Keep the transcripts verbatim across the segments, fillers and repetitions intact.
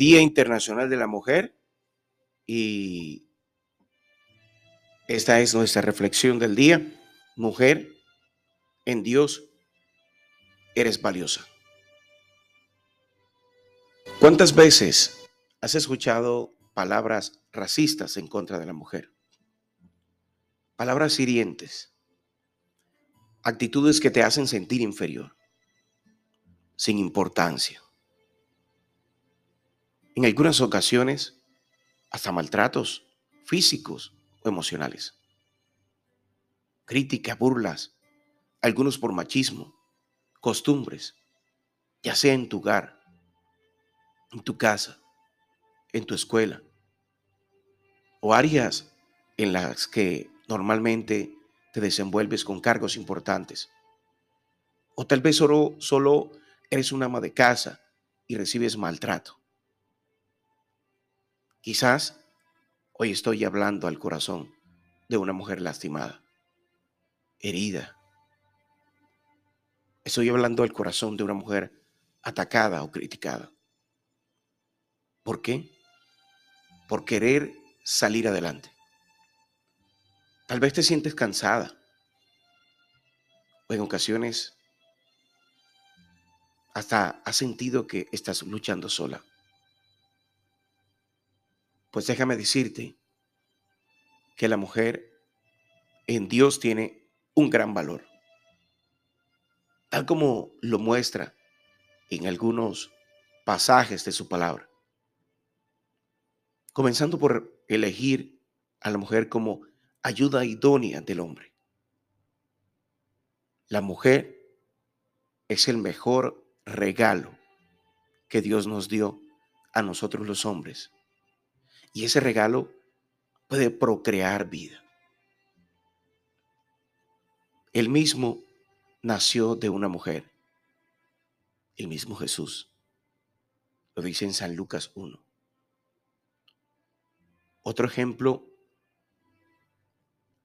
Día Internacional de la Mujer, y esta es nuestra reflexión del día. Mujer, en Dios eres valiosa. ¿Cuántas veces has escuchado palabras racistas en contra de la mujer? Palabras hirientes, actitudes que te hacen sentir inferior, sin importancia. En algunas ocasiones, hasta maltratos físicos o emocionales. Críticas, burlas, algunos por machismo, costumbres, ya sea en tu hogar, en tu casa, en tu escuela, o áreas en las que normalmente te desenvuelves con cargos importantes. O tal vez solo, solo eres una ama de casa y recibes maltrato. Quizás hoy estoy hablando al corazón de una mujer lastimada, herida. Estoy hablando al corazón de una mujer atacada o criticada. ¿Por qué? Por querer salir adelante. Tal vez te sientes cansada o en ocasiones hasta has sentido que estás luchando sola. Pues déjame decirte que la mujer en Dios tiene un gran valor, tal como lo muestra en algunos pasajes de su palabra. Comenzando por elegir a la mujer como ayuda idónea del hombre. La mujer es el mejor regalo que Dios nos dio a nosotros los hombres. Y ese regalo puede procrear vida. Él mismo nació de una mujer. El mismo Jesús. Lo dice en San Lucas uno. Otro ejemplo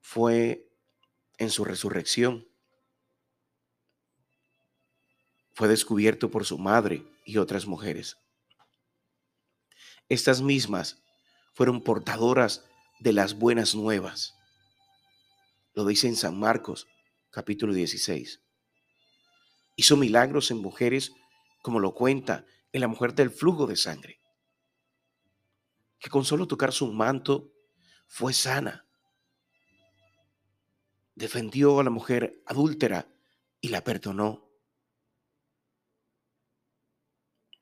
fue en su resurrección. Fue descubierto por su madre y otras mujeres. Estas mismas fueron portadoras de las buenas nuevas. Lo dice en San Marcos, capítulo dieciséis. Hizo milagros en mujeres, como lo cuenta en la mujer del flujo de sangre, que con solo tocar su manto fue sana. Defendió a la mujer adúltera y la perdonó.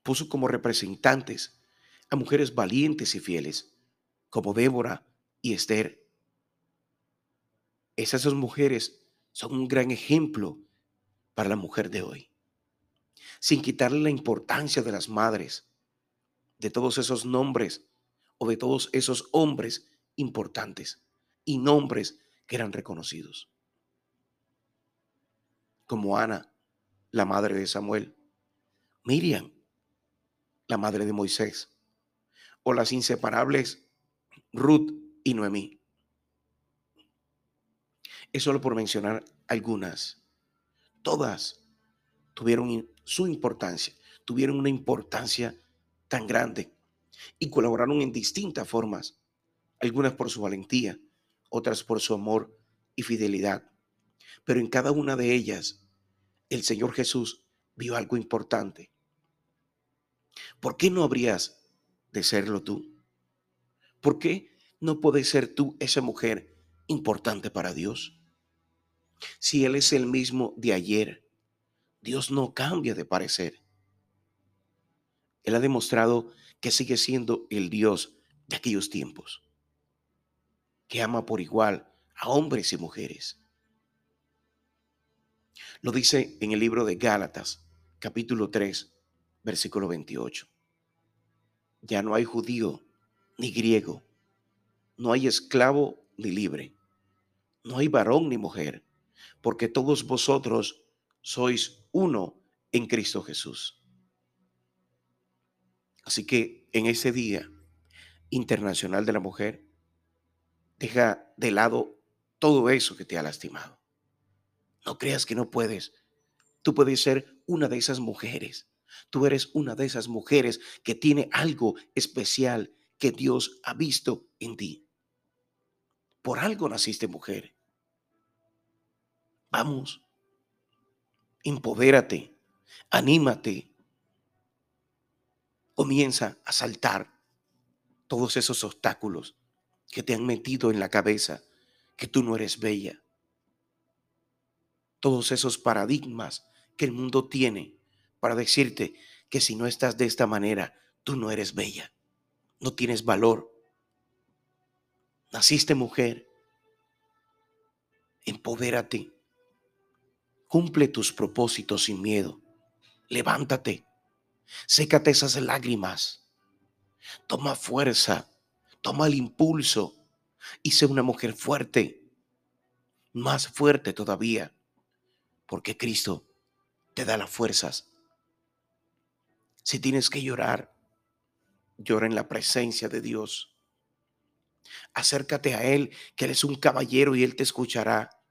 Puso como representantes a mujeres valientes y fieles, como Débora y Esther. Esas dos mujeres son un gran ejemplo para la mujer de hoy. Sin quitarle la importancia de las madres, de todos esos nombres o de todos esos hombres importantes y nombres que eran reconocidos. Como Ana, la madre de Samuel, Miriam, la madre de Moisés, o las inseparables Ruth y Noemí. Es solo por mencionar algunas. Todas tuvieron su importancia, tuvieron una importancia tan grande y colaboraron en distintas formas, algunas por su valentía, otras por su amor y fidelidad. Pero en cada una de ellas, el Señor Jesús vio algo importante. ¿Por qué no habrías de serlo tú? ¿Por qué no puedes ser tú esa mujer importante para Dios? Si Él es el mismo de ayer, Dios no cambia de parecer. Él ha demostrado que sigue siendo el Dios de aquellos tiempos, que ama por igual a hombres y mujeres. Lo dice en el libro de Gálatas, capítulo tres, versículo veintiocho. Ya no hay judío ni griego, no hay esclavo ni libre, no hay varón ni mujer, porque todos vosotros sois uno en Cristo Jesús. Así que en ese Día Internacional de la Mujer, deja de lado todo eso que te ha lastimado. No creas que no puedes. Tú puedes ser una de esas mujeres, Tú eres una de esas mujeres que tiene algo especial que Dios ha visto en ti. Por algo naciste mujer. Vamos, empodérate, anímate, comienza a saltar todos esos obstáculos que te han metido en la cabeza, que tú no eres bella. Todos esos paradigmas que el mundo tiene para decirte que si no estás de esta manera, tú no eres bella, no tienes valor. Naciste mujer, empodérate. Cumple tus propósitos sin miedo. Levántate. Sécate esas lágrimas. Toma fuerza. Toma el impulso. Y sé una mujer fuerte. Más fuerte todavía. Porque Cristo te da las fuerzas. Si tienes que llorar, llora en la presencia de Dios. Acércate a Él, que Él es un caballero y Él te escuchará.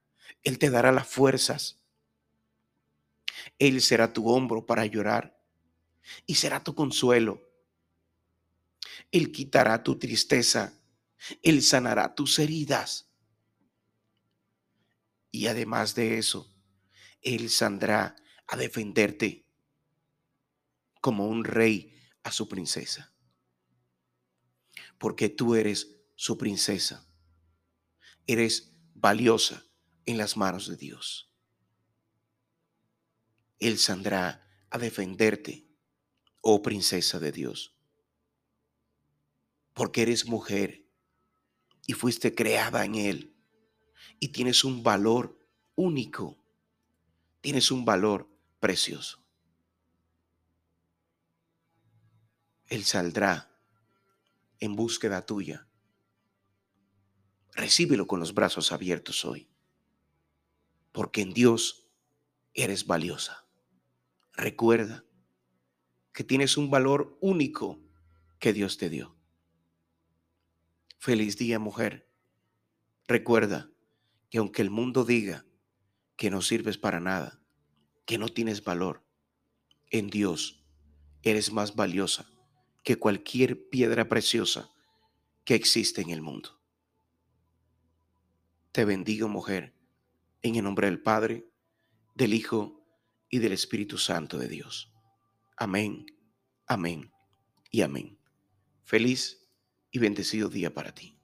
Él te dará las fuerzas. Él será tu hombro para llorar y será tu consuelo. Él quitará tu tristeza. Él sanará tus heridas. Y además de eso, Él saldrá a defenderte como un rey a su princesa. Porque tú eres su princesa. Eres valiosa en las manos de Dios. Él saldrá a defenderte, oh princesa de Dios, porque eres mujer y fuiste creada en Él y tienes un valor único, tienes un valor precioso. Él saldrá en búsqueda tuya. Recíbelo con los brazos abiertos hoy, porque en Dios eres valiosa. Recuerda que tienes un valor único que Dios te dio. Feliz día, mujer. Recuerda que aunque el mundo diga que no sirves para nada, que no tienes valor, en Dios eres más valiosa que cualquier piedra preciosa que existe en el mundo. Te bendigo, mujer, en el nombre del Padre, del Hijo y del Espíritu Santo de Dios. Amén, amén y amén. Feliz y bendecido día para ti.